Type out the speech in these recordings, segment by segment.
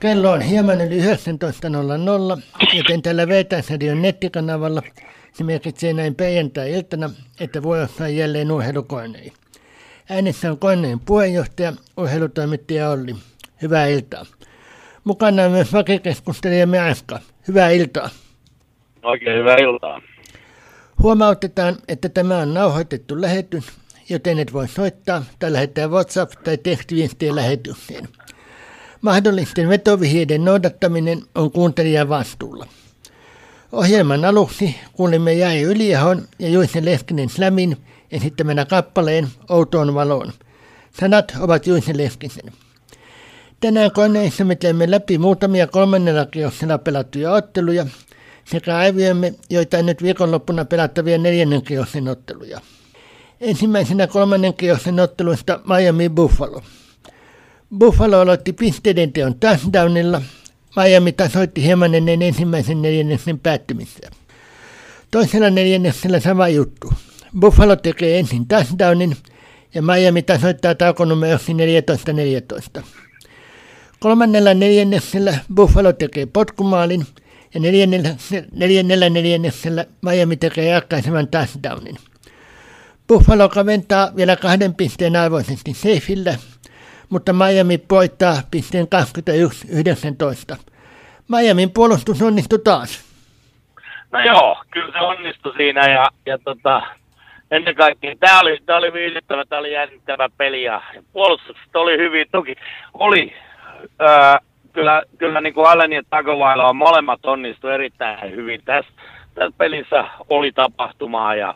Kello on hieman yli 19.00, joten tällä VTS-radion nettikanavalla se merkitsee näin perjantai-iltana, että voi ottaa jälleen urheilukoneen. Äänessä on koneen puheenjohtaja, urheilutoimittaja Olli. Hyvää iltaa. Mukana on myös vakikeskustelijamme Aiska. Hyvää iltaa. Oikein hyvää iltaa. Huomautetaan, että tämä on nauhoitettu lähetys, joten et voi soittaa tai lähettää WhatsApp- tai tekstiviestiä lähetykseen. Mahdollisten vetovihjeiden noudattaminen on kuuntelijan vastuulla. Ohjelman aluksi kuulimme Jai-Ylihahon ja Juinen Leskinen Slamin esittämänä kappaleen Outoon valoon. Sanat ovat Juinen Leskisen. Tänään koneissa me teemme läpi muutamia kolmannella kierroksella pelattuja otteluja sekä arvioimme joitain nyt viikonloppuna pelattavia neljännen kierroksen otteluja. Ensimmäisenä kolmannen kierroksen ottelusta Miami Buffalo. Buffalo aloitti pisteiden teon touchdownilla. Miami tasoitti hieman ennen ensimmäisen neljänneksen päättymistä. Toisella neljänneksellä sama juttu. Buffalo tekee ensin touchdownin ja Miami tasoittaa taukonumeroksi 14-14. Kolmannella neljänneksellä Buffalo tekee potkumaalin ja neljännellä neljänneksellä Miami tekee ratkaisevan touchdownin. Buffalo kaventaa vielä 2 pisteen arvoisesti seifillä, mutta Miami voittaa pisteen 21-19. Miamin puolustus onnistui taas. No joo, kyllä se onnistui siinä ja ennen kaikkea tämä oli viihdyttävä, tämä oli jännittävä peli ja puolustukset oli hyvin. Toki oli kyllä niin kuin Allen ja Tagovailoa molemmat onnistui erittäin hyvin. Tässä pelissä oli tapahtumaa ja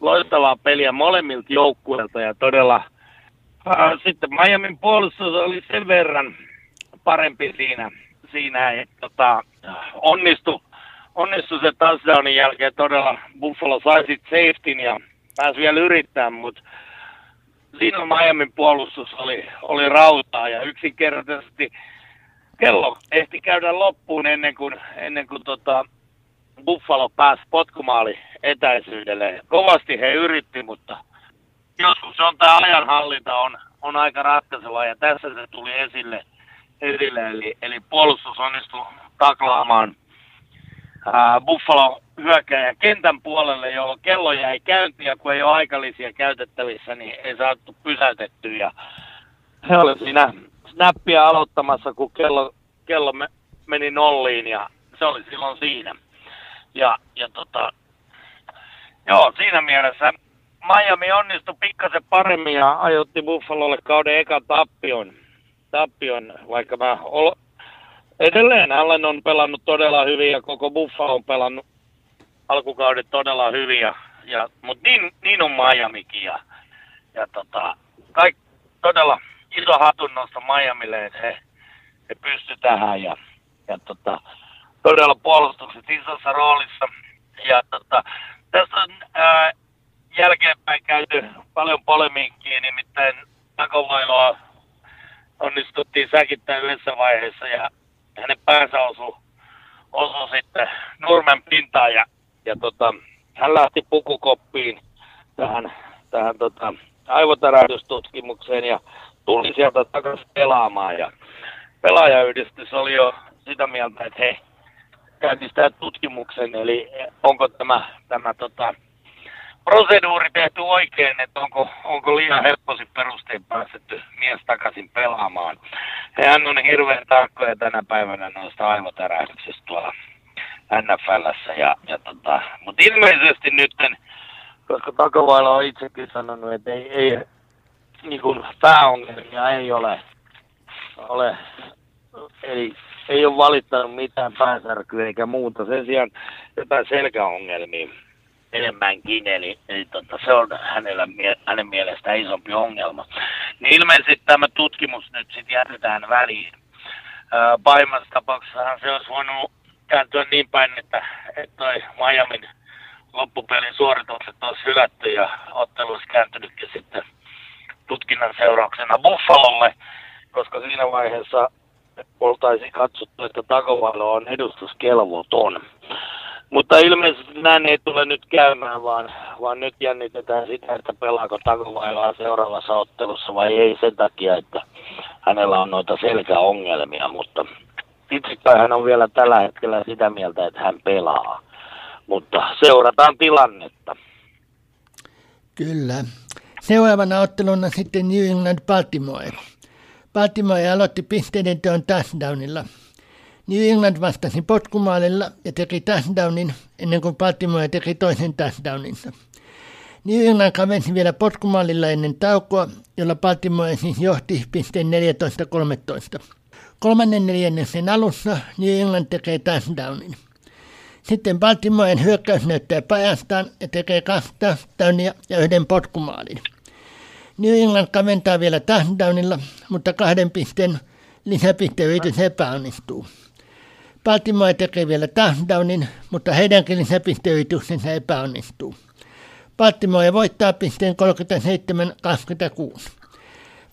loistavaa peliä molemmilta joukkueilta ja todella sitten Miamin puolustus oli sen verran parempi siinä että onnistui se touchdownin jälkeen todella. Buffalo sai sitten safetyn ja pääsi vielä yrittämään, mutta siinä Miamin puolustus oli rautaa ja yksinkertaisesti kello ehti käydä loppuun ennen kuin Buffalo pääsi potkumaali etäisyydelle. Kovasti he yritti, mutta joskus on tämä ajanhallinta on aika ratkaiseva ja tässä se tuli esille. Eli puolustus onnistui taklaamaan Buffalo hyökkääjän kentän puolelle, jolloin kello jäi käyntiin ja kun ei ole aikalisia käytettävissä, niin ei saatu pysäytettyä. Ja he oli siinä snappia aloittamassa, kun kello meni nolliin ja se oli silloin siinä. Joo, siinä mielessä Miami onnistui pikkasen paremmin ja ajoitti Buffalolle kauden ekan tappion, vaikka mä edelleen Allen on pelannut todella hyvin ja koko Buffalo on pelannut alkukaudet todella hyvin, mutta niin on Miamikin ja kaikki todella iso hatunnosto Miamille, että he pysty tähän ja todella puolustukset isossa roolissa ja tässä on jälkeenpäin käyty paljon polemiikkiä, nimittäin Tagovailoa onnistuttiin säkittämään yhdessä vaiheessa ja hänen päänsä osui sitten nurmen pintaan ja hän lähti pukukoppiin tähän aivotärähdystutkimukseen ja tuli sieltä takaisin pelaamaan ja pelaajayhdistys oli jo sitä mieltä, että he käytiin tämän tutkimuksen, eli onko tämä proseduuri tehty oikein, että onko liian helppoisin perustein päästetty mies takaisin pelaamaan. Hän on hirveän tarkkoja tänä päivänä noista aivotärähdyksistä tuolla NFL:ssä, mutta ilmeisesti nyt, koska Tagovaila on itsekin sanonut, että ei niin kuin pääongelmia ei ole, eli ei ole valittanut mitään päänsärkyä eikä muuta, sen sijaan jotain selkäongelmia enemmänkin, eli se on hänen mielestään isompi ongelma. Niin ilmeisesti tämä tutkimus nyt sitten jätetään väliin. Pahimmassa tapauksessahan se olisi voinut kääntyä niin päin, että toi Miamin loppupelin suoritukset olisi hylätty ja ottelu olisi kääntynytkin sitten tutkinnan seurauksena Buffalolle, koska siinä vaiheessa oltaisiin katsottu, että Tagovailo on edustuskelvoton. Mutta ilmeisesti näin ei tule nyt käymään, vaan nyt jännitetään sitä, että pelaako Tagovailoa seuraavassa ottelussa vai ei sen takia, että hänellä on noita selkäongelmia, mutta itse kai hän on vielä tällä hetkellä sitä mieltä, että hän pelaa. Mutta seurataan tilannetta. Kyllä. Seuraavana otteluna sitten New England Baltimore. Baltimore aloitti pisteiden teon touchdownilla. New England vastasi potkumaalilla ja teki touchdownin ennen kuin Baltimore teki toisen touchdowninsa. New England kavensi vielä potkumaalilla ennen taukoa, jolla Baltimore siis johti pisteen 14-13. Kolmannen neljänneksen alussa New England tekee touchdownin. Sitten Baltimoren hyökkäys näyttää parastaan ja tekee 2 touchdownia ja 1 potkumaalin. New England kaventaa vielä touchdownilla, mutta 2 pisteen lisäpisteyritys epäonnistuu. Baltimore tekee vielä touchdownin, mutta heidänkin lisäpisteyrityksensä epäonnistuu. Baltimore voittaa pisteen 37-26.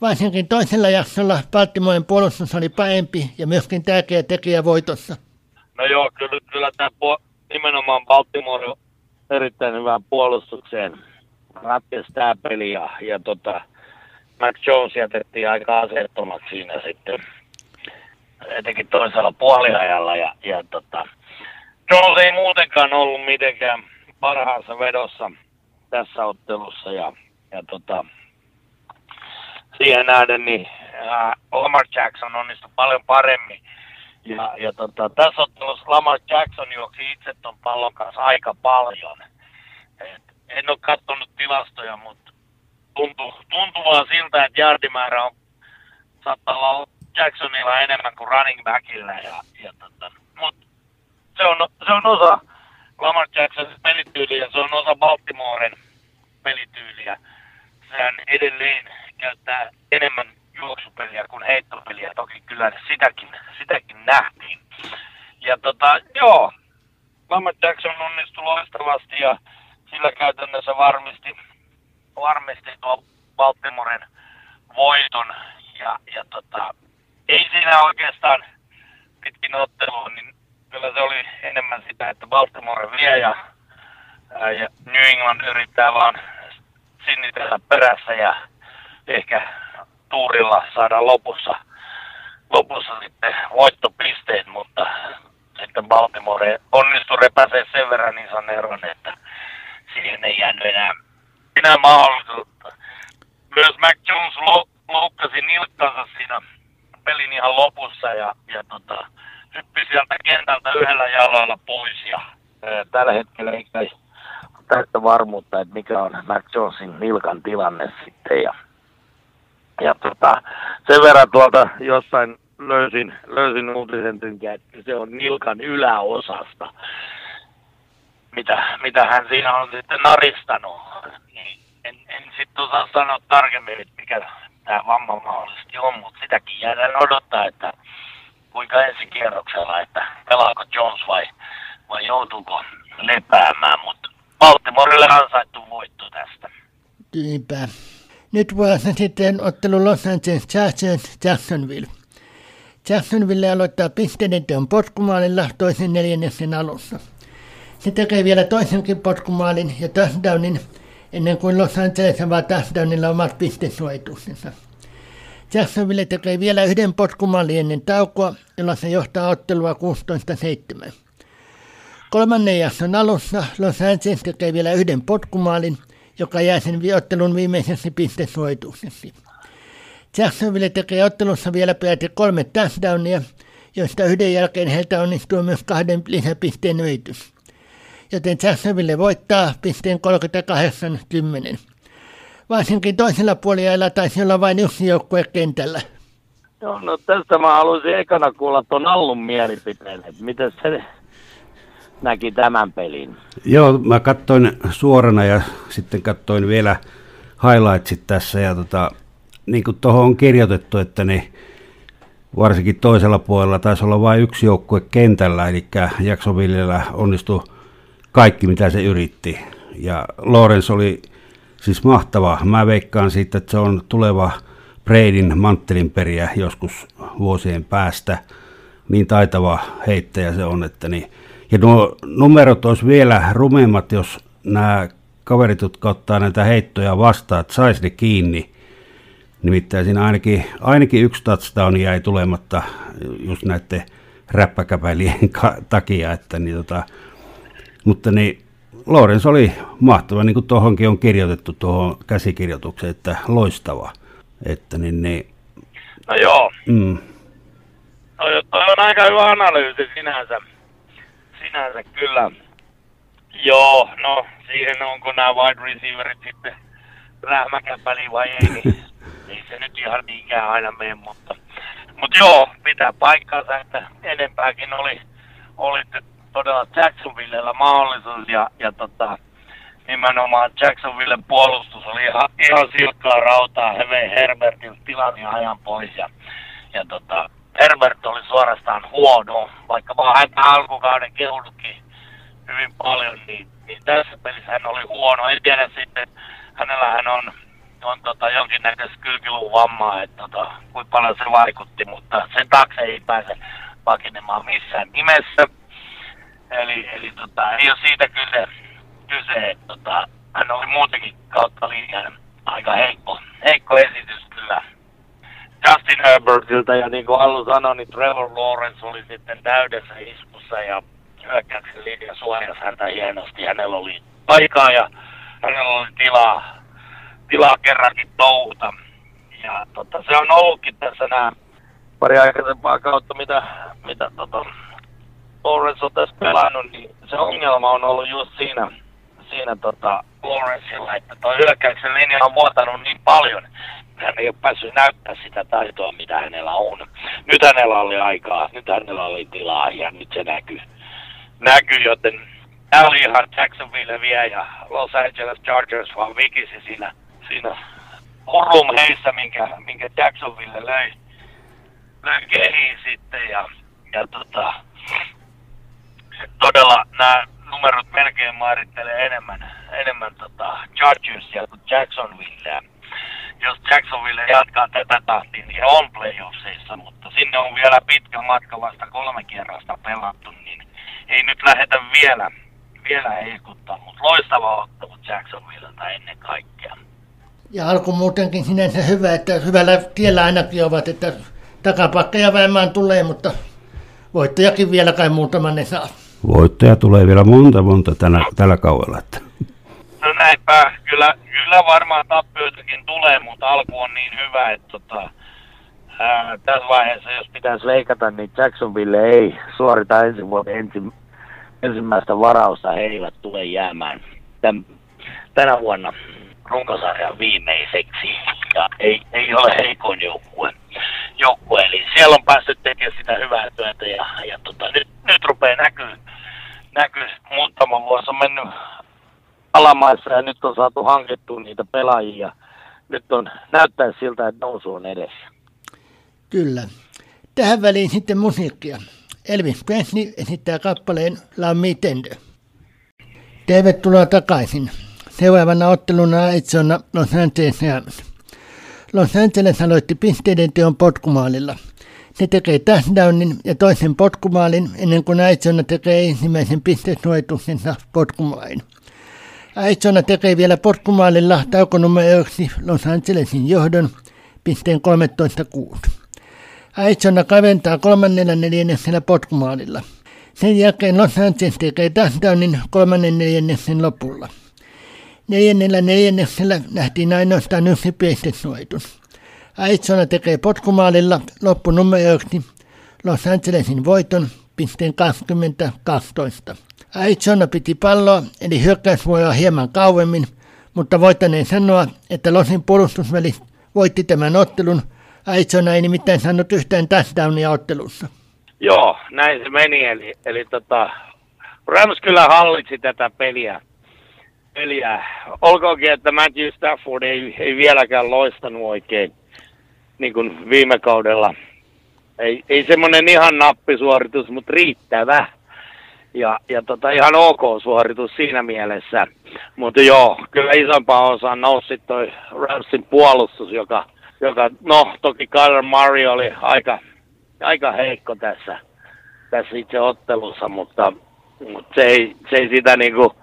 Varsinkin toisella jaksolla Baltimoren puolustus oli parempi ja myöskin tärkeä tekijä voitossa. No joo, kyllä tämä nimenomaan Baltimore on erittäin hyvään puolustukseen. Ratkesi tämä peli ja Mac Jones jätettiin aika asettomaksi siinä sitten. Etenkin toisella puoliajalla ja Jones ei muutenkaan ollut mitenkään parhaassa vedossa tässä ottelussa ja siihen nähden niin Lamar Jackson onnistui paljon paremmin. Ja tässä ottelussa Lamar Jackson juoksi itse ton pallon kanssa aika paljon. Et en ole katsonut tilastoja, mutta tuntuu vaan siltä, että jardimäärä on saattaa olla Jacksonilla enemmän kuin running backillä. Mutta se on osa Lamar Jacksonin pelityyliä, se on osa Baltimoren pelityyliä. Sehän edelleen käyttää enemmän juoksupeliä kuin heittopeliä, toki kyllä sitäkin nähtiin. Lamar Jackson onnistui loistavasti ja sillä käytännössä varmisti tuo Baltimoren voiton ja ei siinä oikeastaan pitkin ottelua, niin kyllä se oli enemmän sitä, että Baltimore vie ja New England yrittää vaan sinnitellä perässä ja ehkä tuurilla saadaan lopussa sitten voittopisteet, mutta sitten Baltimore onnistui repäsee sen verran ison eron, että siihen ei jäänyt enää mahdollisuutta. Myös Mac Jones loukkasi nilkkansa siinä pelin ihan lopussa ja hyppi sieltä kentältä yhdellä jalalla pois ja tällä hetkellä ei kai täyttä varmuutta, että mikä on Mac Jonesin nilkan tilanne sitten ja sen verran tuolta jossain löysin uutisen tynkää, että se on nilkan yläosasta, mitä hän siinä on sitten naristanut. En sitten osaa sanoa tarkemmin, että mikä tämä vamma mahdollisesti on, mutta sitäkin jäädään odottaa, että kuinka ensi kierroksella, että pelaako Jones vai joutuuko lepäämään, mutta Baltimorelle ansaittu voitto tästä. Niinpä. Nyt vuorossa sitten ottelu Los Angeles Chargers Jacksonville. Jacksonville aloittaa pisteiden teon potkumaalilla toisen neljänneksen alussa. Se tekee vielä toisenkin potkumaalin ja touchdownin ennen kuin Los Angeles avaa touchdownilla omat pistesuojituksensa. Jacksonville tekee vielä 1 potkumaalin ennen taukoa, jolla se johtaa ottelua 16-7. Kolmannen jakson alussa Los Angeles tekee vielä 1 potkumaalin, joka jää sen ottelun viimeiseksi pistesuojitukseksi. Jacksonville tekee ottelussa vielä peräti 3 touchdownia, joista 1 jälkeen heiltä onnistuu myös 2 lisäpisteen yritys. Joten Jacksonville voittaa pisteen 38-10. Varsinkin toisella puoliajalla taisi olla vain 1 joukkue kentällä. Joo, no tästä mä haluaisin ekana kuulla ton Allun mielipiteen, että miten se näki tämän pelin. Joo, mä katsoin suorana ja sitten katsoin vielä highlightsit tässä ja niin kuin tuohon on kirjoitettu, että ne varsinkin toisella puolella taisi olla vain 1 joukkue kentällä, eli Jacksonvillellä onnistui kaikki mitä se yritti ja Lawrence oli siis mahtava. Mä veikkaan siitä, että se on tuleva Bradyn manttelinperiä joskus vuosien päästä, niin taitava heittäjä se on, että niin. Ja nuo numerot olisi vielä rumemmat, jos nämä kaverit, jotka ottaa näitä heittoja vastaan, että saisi ne kiinni. Nimittäin siinä ainakin yksi touchdown jäi tulematta just näiden räppäkäpälien takia, että niin mutta niin Lawrence oli mahtava, niin kuin tuohonkin on kirjoitettu tuohon käsikirjoitukseen, että loistava, että niin. No joo. Mm. Toi on aika hyvä analyysi sinänsä kyllä. Joo, no siihen onko nämä wide receiverit sitten rähmäkäpäli vai ei, niin ei se nyt ihan niinkään aina mene, mutta joo, pitää paikkansa, että enempääkin oli todella Jacksonvillella mahdollisuus ja nimenomaan Jacksonvillen puolustus oli ihan silkkaa rautaa Hevein Herbertin tilanne ajan pois ja Herbert oli suorastaan huono, vaikka vaan häntä alkukauden kehunutkin hyvin paljon, niin tässä pelissä hän oli huono. En tiedä sitten, hänellähän on jonkinnäköistä kylkiluun vammaa, että kuinka paljon se vaikutti, mutta sen taakse ei pääse pakenemaan missään nimessä. Eli ei ole siitä kyse että hän oli muutenkin kautta linjan aika heikko esitys kyllä Justin Herbertilta, ja niin kuin Allu sanoi, niin Trevor Lawrence oli sitten täydessä iskussa ja hyökkäyksen linja suojasi häntä hienosti. Hänellä oli aikaa ja hänellä oli tilaa kerrankin touhuta. Ja se on ollutkin tässä nämä pari aikaisempaa kautta, mitä Lawrence on tässä pelannut, niin se ongelma on ollut just siinä Lawrencella, että tuo hyökkäyksen linja on vuotanut niin paljon, hän ei ole päässyt näyttää sitä taitoa, mitä hänellä on. Nyt hänellä oli aikaa, nyt hänellä oli tilaa ja nyt se näkyy, joten tämä oli ihan Jacksonville vie ja Los Angeles Chargers vaan vikisi siinä hurrum heissä, minkä Jacksonville löi kehiin sitten ja todella nämä numerot melkein määrittelee enemmän Chargersia kuin Jacksonville. Jos Jacksonville jatkaa tätä tahtia, niin on playoffseissa, mutta sinne on vielä pitkä matka, vasta 3 kierrosta pelattu, niin ei nyt lähdetä vielä heikuttaa, mutta loistava ottelu Jacksonvillelta ennen kaikkea. Ja alku muutenkin sinänsä hyvä, että hyvällä tiellä ainakin ovat, että takapakkeja vähemmän tulee, mutta voittajakin vielä kai muutaman ne saa. Voittaja tulee vielä monta tällä kaudella. Että. No näinpä, kyllä varmaan tappioitakin tulee, mutta alku on niin hyvä, että tässä vaiheessa, jos pitäisi leikata, niin Jacksonville ei suorita ensi vuoden ensimmäistä varausta. He eivät tule jäämään tänä vuonna runkosarjan viimeiseksi. Ja ei ole heikoin joukkue. Eli siellä on päässyt tekemään sitä hyvää työtä. Ja nyt rupeaa näkyy. Muutama vuosi on mennyt alamaissa ja nyt on saatu hankittua niitä pelaajia. Nyt on näyttää siltä, että nousu on edessä. Kyllä. Tähän väliin sitten musiikkia. Elvis Presley esittää kappaleen La Mitende. Tervetuloa takaisin. Seuraavana otteluna Arizona Los Angeles Rams. Los Angeles aloitti pisteiden teon potkumaalilla. Se tekee touchdownin ja toisen potkumaalin ennen kuin Arizona tekee ensimmäisen pistesuojituksensa potkumaalin. Arizona tekee vielä potkumaalilla taukonumero 1 Los Angelesin johdon pisteen 13-6. Arizona kaventaa 3/4 potkumaalilla. Sen jälkeen Los Angeles tekee touchdownin 3/4 lopulla. 4/4 nähtiin ainoastaan yksi pistesuojitus. Arizona tekee potkumaalilla loppunumeroksi Los Angelesin voiton pisteen 20-12. Arizona piti palloa eli hyökkäysvuoroa hieman kauemmin, mutta voitaneen sanoa, että Losin puolustusväli voitti tämän ottelun. Arizona ei nimittäin saanut yhtään touchdownia ottelussa. Joo, näin se meni. Eli Rams kyllä hallitsi tätä peliä. Olkoonkin, että Matthew Stafford ei vieläkään loistanut oikein niin kuin viime kaudella. Ei semmoinen ihan nappisuoritus, mutta riittävä. Ja ihan ok suoritus siinä mielessä. Mutta joo, kyllä isompaan osaan nousi toi Ramsin puolustus, joka toki Kyler Murray oli aika heikko tässä itse ottelussa, mutta se ei sitä niinku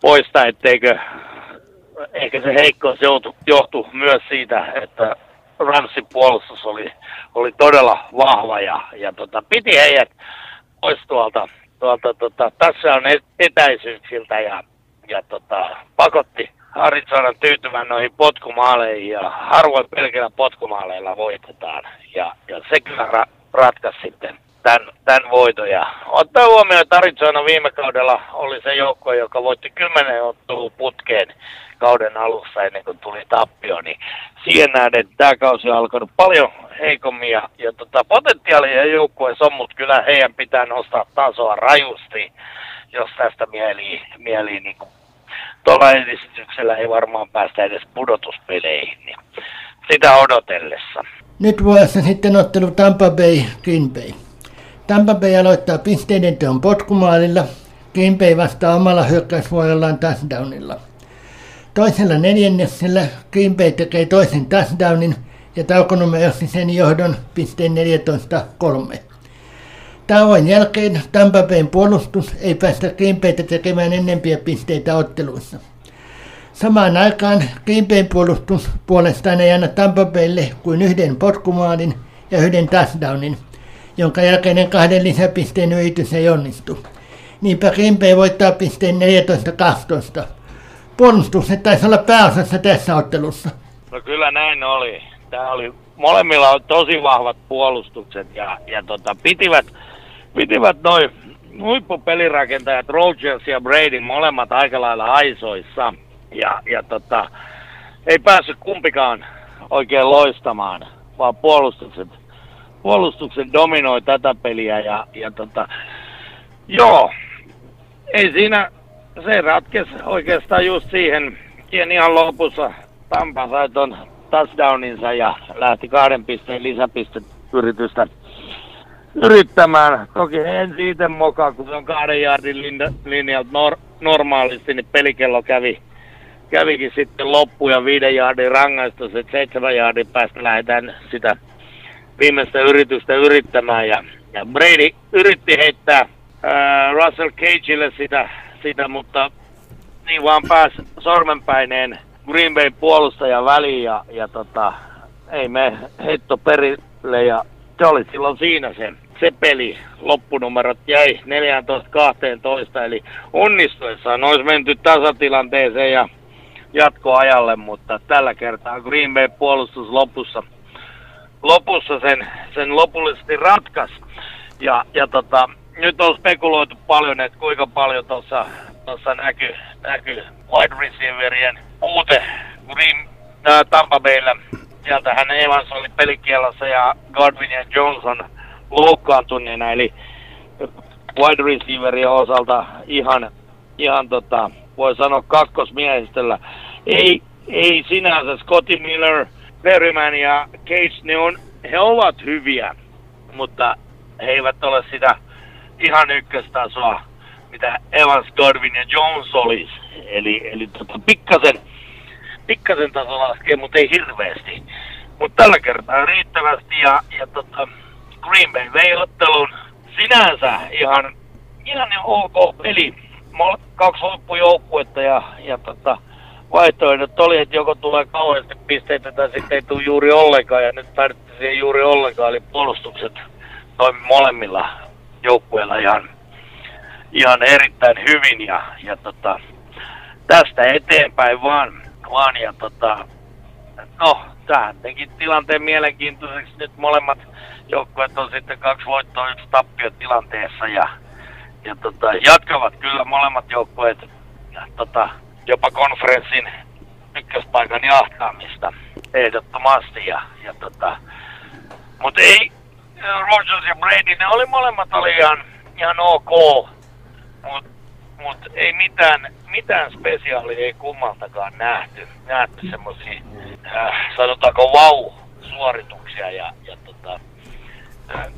poista, etteikö ehkä se heikko johtu myös siitä, että Ramsin puolustus oli todella vahva ja piti heidät pois tuolta tässä on etäisyyksiltä ja pakotti Aritsonan tyytymään noihin potkumaaleihin ja harvoin pelkillä potkumaaleilla voitetaan ja se kyllä ratkaisi sitten tämän voiton. Ja ottaa huomioon, että Arizona viime kaudella oli se joukkue, joka voitti 10 ottelua putkeen kauden alussa ennen kuin tuli tappio, niin siihen nähden tämä kausi on alkanut paljon heikommin ja potentiaalia joukkueessa on, mutta kyllä heidän pitää nostaa tasoa rajusti, jos tästä mieli niin kuin tuolla edistyksellä ei varmaan päästä edes pudotuspeleihin, niin sitä odotellessa. Nyt vuodessa sitten ottelu Tampa Bay, Green Bay. Tampa Bay aloittaa pisteiden teon potkumaalilla, Green Bay vastaa omalla hyökkäysvuorollaan touchdownilla. Toisella neljänneksellä Green Bay tekee toisen touchdownin ja taukonumerosi sen johdon pisteen 14-3. Tauon jälkeen Tampa Bayn puolustus ei päästä Green Baytä tekemään enempiä pisteitä otteluissa. Samaan aikaan Green Bayn puolustus puolestaan ei anna Tampa Baylle kuin yhden potkumaalin ja yhden touchdownin, jonka jälkeinen kahden lisäpisteen yritys ei onnistu. Niinpä Green Bay voittaa pisteen 14-12. Puolustukset taisi olla pääosassa tässä ottelussa. No kyllä näin oli. Tää oli molemmilla on tosi vahvat puolustukset ja pitivät noin huippupelirakentajat Rodgers ja Brady molemmat aika lailla aisoissa ja ei päässyt kumpikaan oikein loistamaan, vaan puolustukset dominoi tätä peliä ja ei siinä, se ratkesi oikeastaan just siihen ihan lopussa. Tampa sai ton touchdowninsa ja lähti 2 pisteen lisäpisteyritystä yrittämään. Toki en siitä mokaa, kun se on 2 yardin linjalta normaalisti, niin pelikello kävikin sitten loppuun ja 5 yardin rangaistus, että 7 yardin päästä lähdetään sitä viimeistä yritystä yrittämään ja Brady yritti heittää Russell Cageille sitä, mutta niin vaan pääsi sormenpäineen Green Bay puolustajan väliin ja ei me heitto perille ja se oli silloin siinä se peli. Loppunumerot jäi 14-12 eli onnistuessaan olisi menty tasatilanteeseen ja jatkoajalle, mutta tällä kertaa Green Bay puolustus lopussa sen lopullisesti ratkaisi. Ja nyt on spekuloitu paljon, että kuinka paljon tuossa näkyy wide receiverien puute Tampa Baylla. Sieltähän Evans oli pelikielossa ja Godwin ja Johnson loukkaantuneena, eli wide receiverien osalta ihan voi sanoa kakkosmiehistöllä. Ei sinänsä Scotty Miller, Perryman ja Cage, he ovat hyviä, mutta he eivät ole sitä ihan ykköstasoa, mitä Evans, Godwin ja Jones olisi. Eli pikkasen taso laskee, mutta ei hirveästi. Mutta tällä kertaa riittävästi ja Green Bay vei ottelun sinänsä ihan ok peli. 2 loppujoukkuetta ja vaihtoehdot oli, että joko tulee kauheasti pisteitä tai sitten ei tule juuri ollenkaan, ja nyt päädyttiin siihen juuri ollenkaan, eli puolustukset toimi molemmilla joukkueilla ihan erittäin hyvin ja tästä eteenpäin vaan tähän teki tilanteen mielenkiintoiseksi. Nyt molemmat joukkueet on sitten 2 voittoa, 1 tappio tilanteessa ja jatkavat kyllä molemmat joukkueet jopa konferenssin ykköspaikan jahtaamista ehdottomasti mutta ei Rodgers ja Brady, ne oli molemmat oli ihan ok, mut ei mitään spesiaalia ei kummaltakaan nähty semmosia sanotaanko vau-suorituksia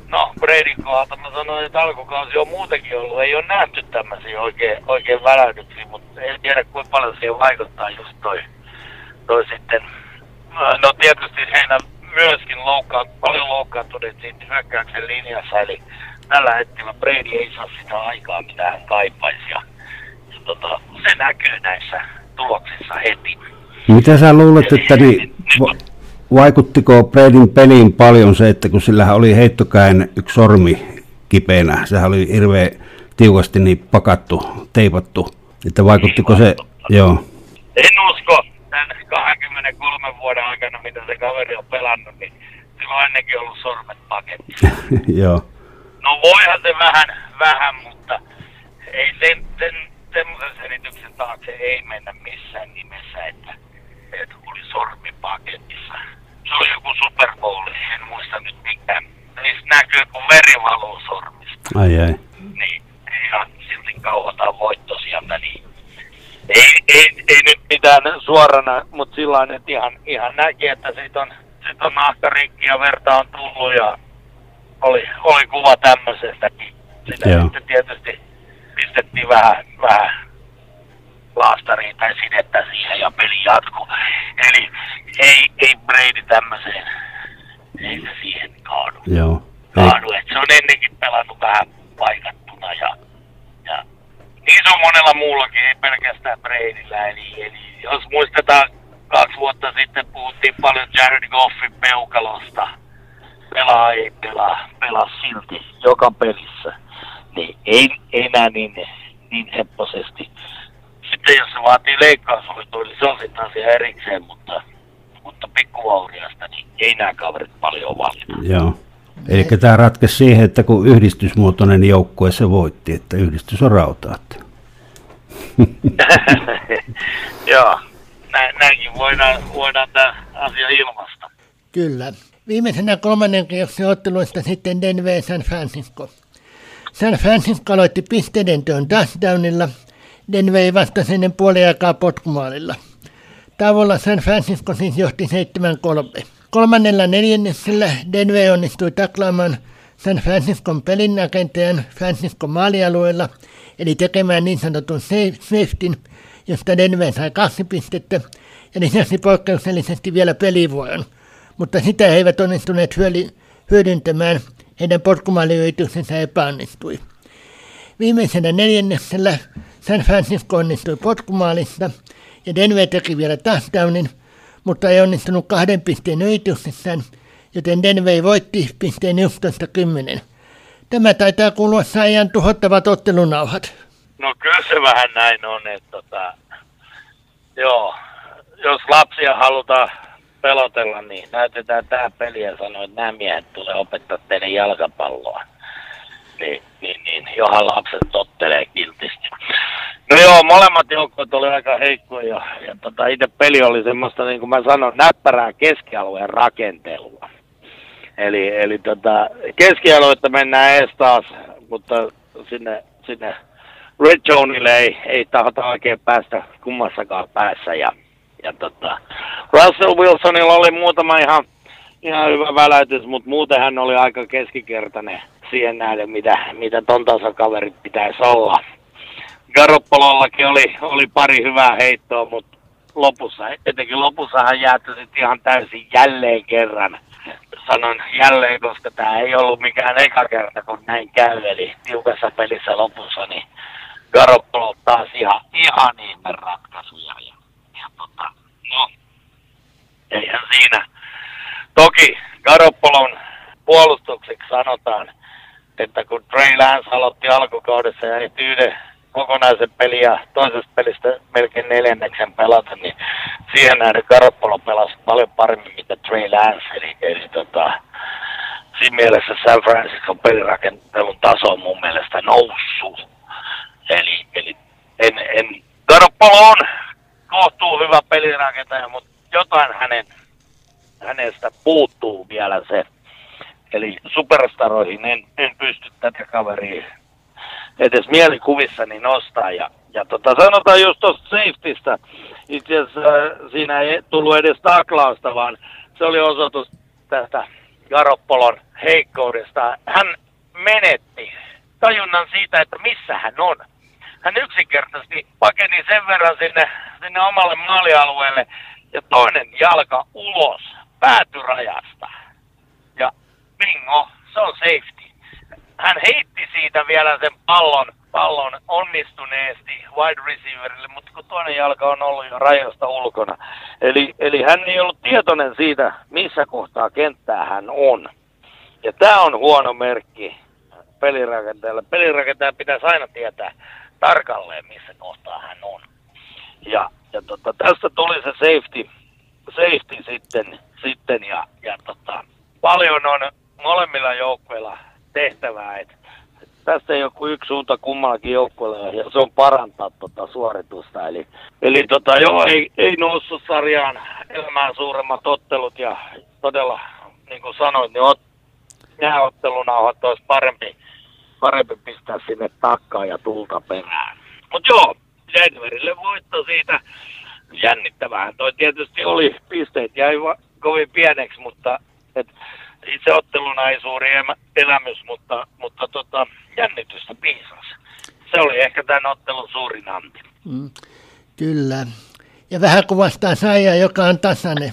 no Bradyn kohdalta mä sanoin, että alkukausi on muutenkin ollut, ei ole nähty tämmöisiä oikein väläytyksiä, mutta en tiedä kuinka paljon siihen vaikuttaa just toi sitten, no tietysti heillä myöskin paljon loukkaantuneet siitä hyökkäyksen linjassa, eli tällä hetkellä Brady ei saa sitä aikaa mitä hän kaipaisi ja se näkyy näissä tuloksissa heti. Mitä sä luulet, että niin... Vaikuttiko Bradyn peliin paljon se, että kun sillähän oli heittokäen yksi sormi kipeänä, sehän oli hirveän tiukasti niin pakattu, teipattu, että vaikuttiko se, joo? En usko tämän 23 vuoden aikana, mitä se kaveri on pelannut, niin sillä on ennenkin ollut sormet paketissa. Joo. No voihan se vähän, mutta ei semmoisen selityksen taakse ei mennä missään nimessä, että oli sormi paketissa. Se oli joku Super Bowl, en muista nyt mitään. Niissä näkyy, kun veri valuu sormista. Ai. Niin, ja silti kauhotaan voitto sieltä, niin ei nyt mitään suorana, mutta sillain, että ihan näki, että siitä on nahkarikki ja verta on tullut ja oli kuva tämmöisestäkin. Sitä sitten tietysti pistettiin vähän laastariin tai sinettä siihen ja peli jatkuu. Eli ei Brady tämmöiseen, ei se siihen kaadu. Joo. Et se on ennenkin pelannut vähän paikattuna ja niin se on monella muullakin, ei pelkästään Bradyllä. Eli jos muistetaan 2 vuotta sitten puhuttiin paljon Jared Goffin peukalosta. Pelaa ei pelaa silti joka pelissä. Niin ei enää niin hepposesti. Sitten jos se vaatii leikkaushoitoa, niin se on sitten asia erikseen, mutta pikkuvauriasta niin ei nämä kaverit paljon valita. Joo. Eli tämä ratkesi siihen, että kun yhdistysmuotoinen joukkue se voitti, että yhdistys on rautaat. Joo, näinkin voidaan tämä asia ilmaista. Kyllä. Viimeisenä 3. kierroksen otteluista sitten Denver ja San Francisco. San Francisco aloitti pisteiden teon touchdownilla. Denver ei vastasi ennen puolen aikaa potkumaalilla. Tauolla San Francisco siis johti 7-3. 3. neljänneksellä Denver onnistui taklaamaan San Franciscon pelinrakentajan Franciscon maalialueella, eli tekemään niin sanotun safetyn, josta Denver sai 2 pistettä, ja lisäksi poikkeuksellisesti vielä pelivuoron. Mutta sitä he eivät onnistuneet hyödyntämään, heidän potkumaaliyrityksensä epäonnistui. Viimeisenä 4. neljänneksellä San Francisco onnistui potkumaalista ja Denver teki vielä touchdownin, mutta ei onnistunut 2 pisteen yrityksessään, joten Denver voitti pisteen 11-10. Tämä taitaa kuulua saajan tuhottavat ottelunauhat. No kyllä se vähän näin on, että joo, jos lapsia halutaan pelotella, niin näytetään tähän peliä ja sanoo, että nämä miehet tulee opettaa teille jalkapalloa. Niin, johan lapset tottelee kiltisti. No joo, molemmat joukkueet oli aika heikkoja ja itse peli oli semmoista, niin kuin mä sanoin, näppärää keskialueen rakentelua. Eli keskialueita mennään ees taas, mutta sinne Red Zoneille ei tahota oikein päästä kummassakaan päässä. Ja Russell Wilsonilla oli muutama ihan hyvä väläytys, mutta muuten hän oli aika keskikertainen siihen nähden, mitä ton tasakaverit pitäisi olla. Garoppolollakin oli pari hyvää heittoa, mutta etenkin lopussa hän jäätyi sitten ihan täysin jälleen kerran. Sanon jälleen, koska tämä ei ollut mikään eka kerta, kun näin käy, eli tiukassa pelissä lopussa, niin Garoppolo taas ihan ihme ratkaisuja. No, eihän siinä. Toki Garoppolon puolustukseksi sanotaan, että kun Trey Lance aloitti alkukaudessa ja nyt yhden kokonaisen pelin ja toisesta pelistä melkein 4. neljänneksen pelata, niin siihen nähden Garoppolo pelasi paljon paremmin mitä Trey Lance. Eli siinä mielessä San Francisco pelirakentelun taso on mun mielestä noussut. Eli Garoppolo on kohtuu hyvä pelirakentaja, mutta jotain hänestä puuttuu vielä se. Eli superstaroihin en pysty tätä kaveria edes mielikuvissani nostaa. Ja sanotaan just tuosta safetystä, itse asiassa siinä ei tullut edes taklausta, vaan se oli osoitus tästä Garoppolon heikkoudesta. Hän menetti tajunnan siitä, että missä hän on. Hän yksinkertaisesti pakeni sen verran sinne omalle maalialueelle ja toinen jalka ulos päätyrajasta. Ja bingo, se on safety. hän heitti siitä vielä sen pallon onnistuneesti wide receiverille, mutta kun toinen jalka on ollut jo rajoista ulkona. Eli hän ei ollut tietoinen siitä, missä kohtaa kenttää hän on. Ja tämä on huono merkki pelirakentajalle. Pelirakentajan pitäisi aina tietää tarkalleen, missä kohtaa hän on. Ja tästä tuli se safety sitten ja paljon on molemmilla joukkueilla tehtävää, että tästä ei ole kuin yksi suunta kummallakin joukkueella, ja se on parantaa suoritusta. Eli joo, ei noussut sarjaan elämään suuremmat ottelut, ja todella, niin kuin sanoit, niin nämä ottelunauhat olisi parempi pistää sinne takkaan ja tulta perään. Mutta joo, Denverille voitto siitä. Jännittävähän toi tietysti oli, pisteet jäi kovin pieneksi, mutta itse otteluna ei suuri elämys, mutta jännitystä piisasi. Se oli ehkä tämän ottelun suurin anti. Kyllä. Ja vähän kuvastaa sarjaa, joka on tasainen.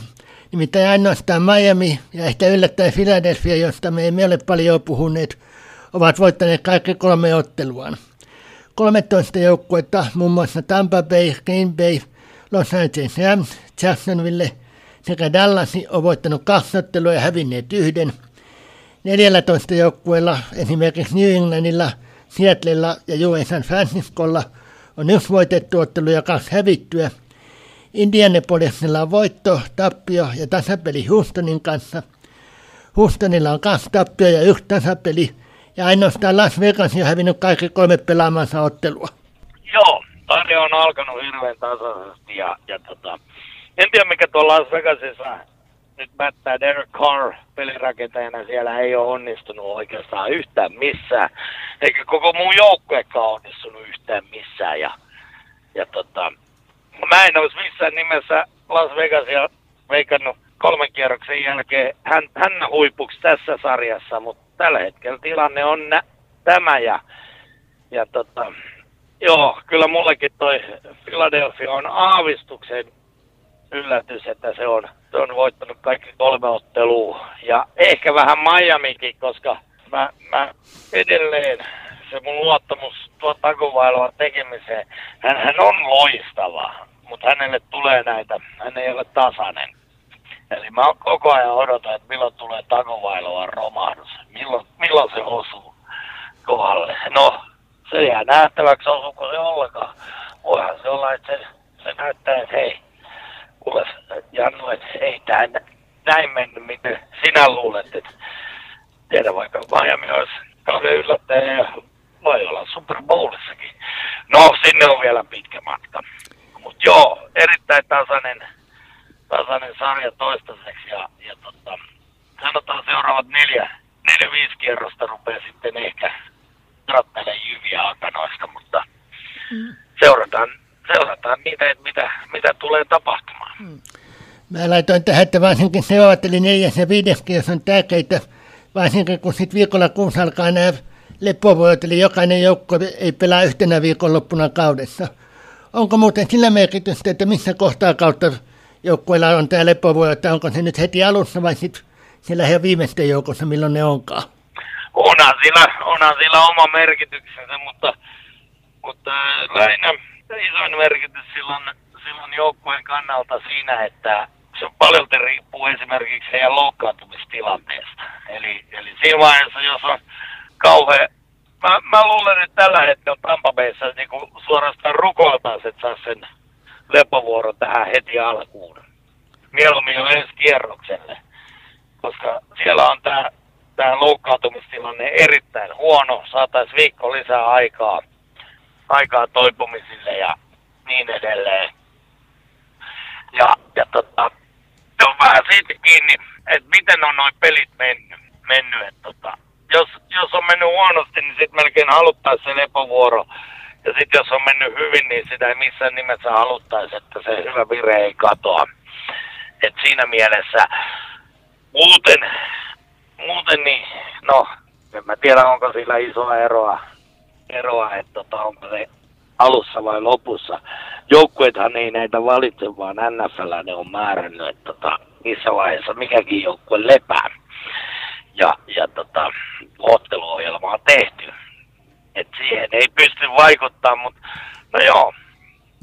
Nimittäin ainoastaan Miami ja ehkä yllättäen Philadelphia, josta me emme ole paljon puhuneet, ovat voittaneet kaikki 3 otteluaan. 13 joukkuetta, muun muassa Tampa Bay, Green Bay, Los Angeles ja Jacksonville sekä Dallas on voittanut 2 ottelua ja hävinneet 1. 14 joukkueella, esimerkiksi New Englandilla, Seattlella ja Juinen San Franciscolla, on 1 voitettu ottelu ja 2 hävittyä. Indianapolisilla on voitto, tappio ja tasapeli Houstonin kanssa. Houstonilla on 2 tappioa ja 1 tasapeli, ja ainoastaan Las Vegas on hävinnyt kaikki 3 pelaamansa ottelua. Joo, tarja on alkanut hirveän tasaisesti ja en tiedä, mikä tuo Las Vegasissa nyt mättää. Derek Carr pelirakentajana siellä ei ole onnistunut oikeastaan yhtään missään, eikä koko muun joukkuekaan onnistunut yhtään missään. Ja mä en olisi missään nimessä Las Vegasia veikannut 3 kierroksen jälkeen hän huipuksi tässä sarjassa, mutta tällä hetkellä tilanne on tämä. Ja joo, kyllä mullekin toi Philadelphia on aavistuksen yllätys, että se on voittanut kaikki 3 ottelua. Ja ehkä vähän Miamikin, koska mä edelleen se mun luottamus tuo Tagovailoan tekemiseen. Hän on loistava, mutta hänelle tulee näitä. Hän ei ole tasainen. Eli mä koko ajan odotan, että milloin tulee Tagovailoan romahdus. Milloin se osuu kohdalle. No, se jää nähtäväksi, osuuko se ollenkaan. Voihan se olla, että se näyttää, että hei. Kuule, Jannu, että ei tämä näin mennyt, miten sinä luulet, että tiedä vaikka Miami olisi kauhean yllättäjä ja voi olla Super Bowlissakin. No, sinne on vielä pitkä matka. Mutta joo, erittäin tasainen sarja toistaiseksi ja sanotaan seuraavat 4-5 kierrosta rupeaa sitten ehkä rattelemaan jyviä akanoista, mutta seurataan niitä, mitä tulee tapahtumaan. Mä laitoin tähän, että varsinkin seuraavat, eli 4 ja 5, jos on tärkeitä, varsinkin kun sitten viikolla 6 alkaa nämä lepovuorot, eli jokainen joukko ei pelaa yhtenä viikonloppuna kaudessa. Onko muuten sillä merkitystä, että missä kohtaa kautta joukkueilla on tämä lepovuoro, tai onko se nyt heti alussa vai sitten siellä ihan viimeisten joukossa, milloin ne onkaan? Onhan sillä oma merkityksensä, mutta lähinnä isoin merkitys silloin joukkueen kannalta siinä, että se paljon riippuu esimerkiksi heidän loukkaantumistilanteesta. Eli siinä vaiheessa, jos on kauhean... Mä luulen, että tällä hetkellä Tampa Bayssa niin suorastaan rukoiltaan, että saa sen lepovuoron tähän heti alkuun. Mieluummin jo ensi kierrokselle, koska siellä on tämä loukkaantumistilanne erittäin huono. Saataisiin viikko lisää aikaa toipumisille ja niin edelleen. Ja se on vähän siitä kiinni, että miten on noin pelit mennyt. Jos on mennyt huonosti, niin sitten melkein haluttaisiin se lepovuoro. Ja sitten jos on mennyt hyvin, niin sitä ei missään nimessä haluttaisi, että se hyvä vire ei katoa. Et siinä mielessä muuten niin, no, en mä tiedä, onko sillä isoa eroa, että onko se alussa vai lopussa. Joukkuethan ei näitä valitse, vaan NFL ne on määrännyt, että missä vaiheessa mikäkin joukkue lepää. Ja otteluohjelmaa tehdään. ei pysty vaikuttamaan, mutta no joo,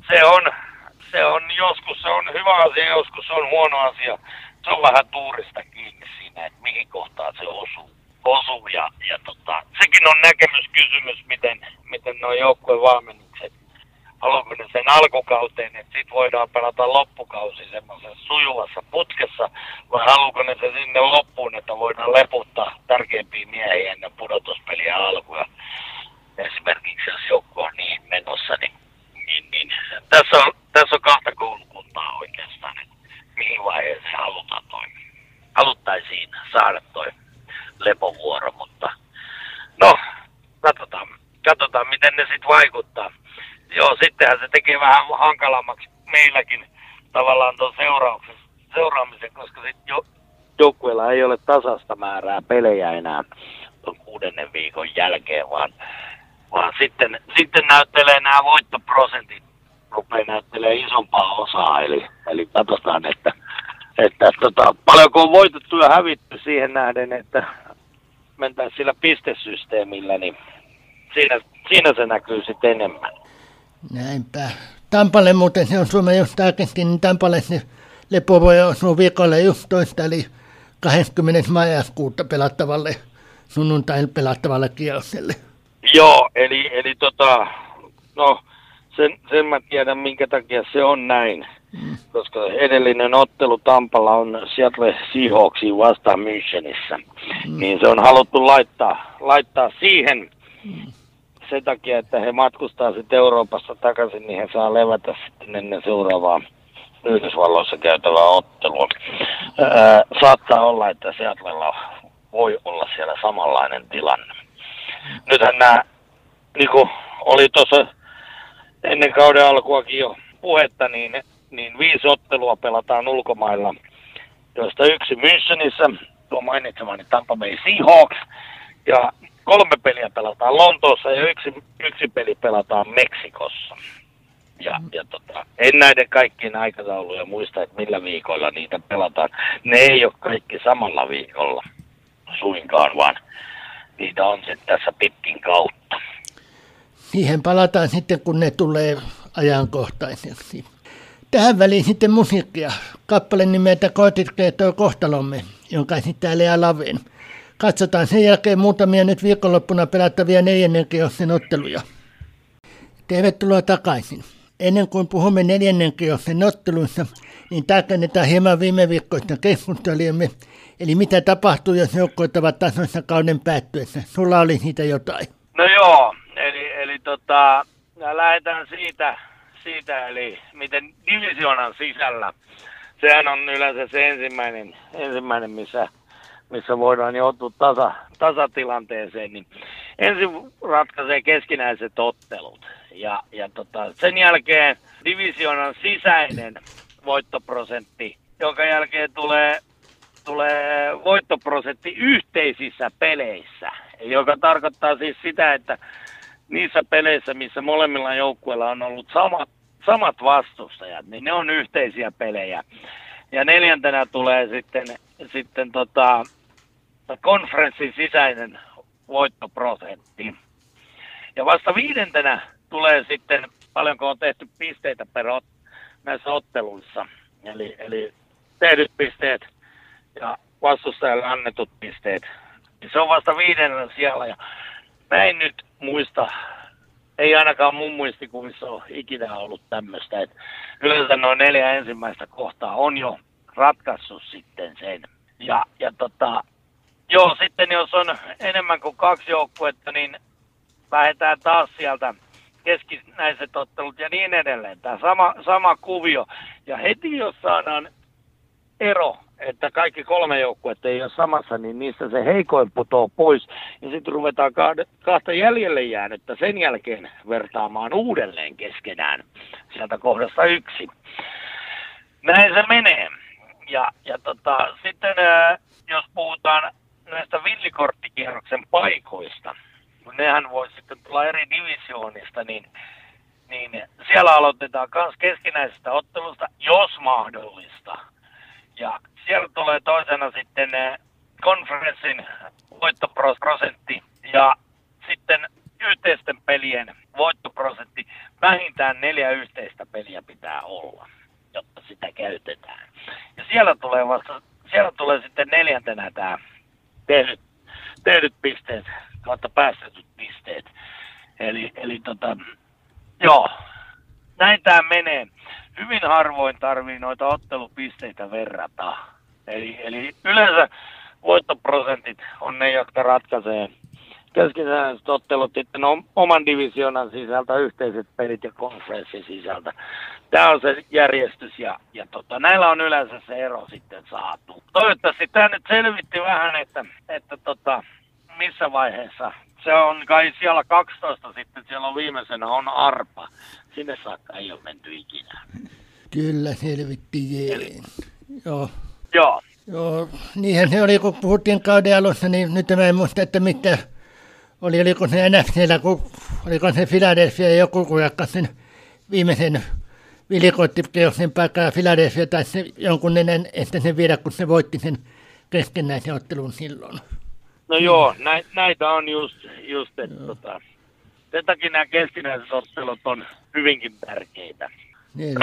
se on joskus se on hyvä asia, joskus se on huono asia. Se on vähän tuurista kiinni siinä, että mihin kohtaan se osuu ja sekin on näkemyskysymys, miten nuo joukkueen valmennukset, haluanko ne sen alkukauteen, että sit voidaan pelata loppukausi semmoisessa sujuvassa putkessa, vai haluanko ne se sinne loppuun, että voidaan leputtaa tärkeimpiä miehiä ennen pudotuspeliä alkuja. Esimerkiksi jos joukko on niihin menossa, niin tässä on kahta koulukuntaa oikeastaan, että mihin vaiheeseen haluttaisiin saada toi lepovuoro, mutta no, katsotaan miten ne sitten vaikuttaa. Joo, sittenhän se tekee vähän hankalammaksi meilläkin tavallaan tuon seuraamisen, koska sitten joukkueella ei ole tasasta määrää pelejä enää tuon 6. viikon jälkeen, vaan sitten näyttelee nämä voittoprosentit, rupeaa näyttelee isompaa osaa, eli katsotaan, että paljonko on voitettu ja hävitty siihen nähden, että mentään sillä pistesysteemillä, niin siinä se näkyy sitten enemmän. Näinpä. Tampalle muuten se on Suomen just tarkistin, niin Tampalle se lepo voi osua viikolle 11, eli 20. maaliskuuta pelattavalle sunnuntain pelattavalle kierrokselle. Joo, eli no sen mä tiedän minkä takia se on näin, koska edellinen ottelu Tampalla on Seattle Seahawksia vastaan Münchenissä, niin se on haluttu laittaa siihen sen takia, että he matkustaa sitten Euroopassa takaisin, niin he saa levätä sitten ennen seuraavaa Yhdysvalloissa käytävää ottelua. Saattaa olla, että Seattlella voi olla siellä samanlainen tilanne. Nythän nämä, niin kuin oli tuossa ennen kauden alkuakin jo puhetta, niin 5 ottelua pelataan ulkomailla, joista 1 Münchenissä, tuo mainitsemani Tampa Bay Seahawks, ja 3 peliä pelataan Lontoossa ja yksi peli pelataan Meksikossa. Ja en näiden kaikkien aikatauluja muista, että millä viikolla niitä pelataan. Ne ei ole kaikki samalla viikolla suinkaan, vaan niitä on sitten tässä pitkin kautta. Siihen palataan sitten, kun ne tulee ajankohtaiseksi. Tähän väliin sitten musiikkia. Kappale nimeltä Koitit kertoo kohtalomme, jonka esittää Lea Laveen. Katsotaan sen jälkeen muutamia nyt viikonloppuna pelattavia 4. kierroksen otteluja. Tervetuloa takaisin. Ennen kuin puhumme 4. kierroksen otteluissa, niin tarkennetaan hieman viime viikkoista keskustelijamme. Eli mitä tapahtuu, jos joukkueet ovat tasoissa kauden päättyessä? Sulla oli siitä jotain. No joo, eli lähdetään siitä, eli miten divisioonan sisällä. Sehän on yleensä se ensimmäinen missä voidaan joutua tasatilanteeseen, niin ensin ratkaisee keskinäiset ottelut. Ja sen jälkeen divisioonan sisäinen voittoprosentti, jonka jälkeen tulee voittoprosentti yhteisissä peleissä, joka tarkoittaa siis sitä, että niissä peleissä, missä molemmilla joukkueilla on ollut samat vastustajat, niin ne on yhteisiä pelejä. Ja 4. tulee sitten konferenssin sisäinen voittoprosentti. Ja vasta 5. tulee sitten, paljonko on tehty pisteitä per näissä otteluissa. Eli tehdyt pisteet ja vastustajalle annetut pisteet. Ja se on vasta 5. sijalla. Ja mä en nyt muista, ei ainakaan mun muistikuvissa ole ikinä ollut tämmöistä. Että yleensä noin 4 ensimmäistä kohtaa on jo ratkaissut sitten sen. Joo, sitten jos on enemmän kuin 2 joukkuetta, niin lähdetään taas sieltä keskinäiset ottelut ja niin edelleen. Tämä sama kuvio. Ja heti jos saadaan ero, että kaikki 3 joukkuetta ei ole samassa, niin niistä se heikoin putoaa pois. Ja sitten ruvetaan kahta jäljelle jäänyttä sen jälkeen vertaamaan uudelleen keskenään sieltä kohdasta 1. Näin se menee. Ja sitten jos puhutaan näistä villikorttikierroksen paikoista, kun nehän voi sitten tulla eri divisioonista, niin siellä aloitetaan myös keskinäisestä ottelusta, jos mahdollista. Ja siellä tulee toisena sitten konferenssin voittoprosentti ja sitten yhteisten pelien voittoprosentti vähintään 4 yhteistä peliä pitää olla, jotta sitä käytetään. Ja siellä tulee sitten 4. tämä tehdyt pisteet kautta päästetyt pisteet. Eli joo, näin tämä menee. Hyvin harvoin tarvii noita ottelupisteitä verrata. Eli yleensä voittoprosentit on ne, jotka ratkaisee keskisäännöiset ottelut sitten oman divisionan sisältä, yhteiset pelit ja konferenssin sisältä. Tämä on se järjestys ja näillä on yleensä se ero sitten saatu. Toivottavasti tämä nyt selvitti vähän, että missä vaiheessa. Se on kai siellä 12 sitten, siellä on viimeisenä on arpa. Sinne saakka ei ole menty ikinä. Kyllä selvittiin. Joo. Niinhän se oli, kun puhuttiin kauden alussa, niin nyt mä en muista, että mitä oli. Oliko se NFC:llä, oliko se Philadelphia ja joku, kun jatkasi sen viimeisen vilikoittikierroksen paikkaa Philadelphia tai se jonkun ennen, että sen viedä, kun se voitti sen keskenäisen ottelun silloin. No joo, näitä on just että sen takia nämä keskinäiset ottelut on hyvinkin tärkeitä. Niin,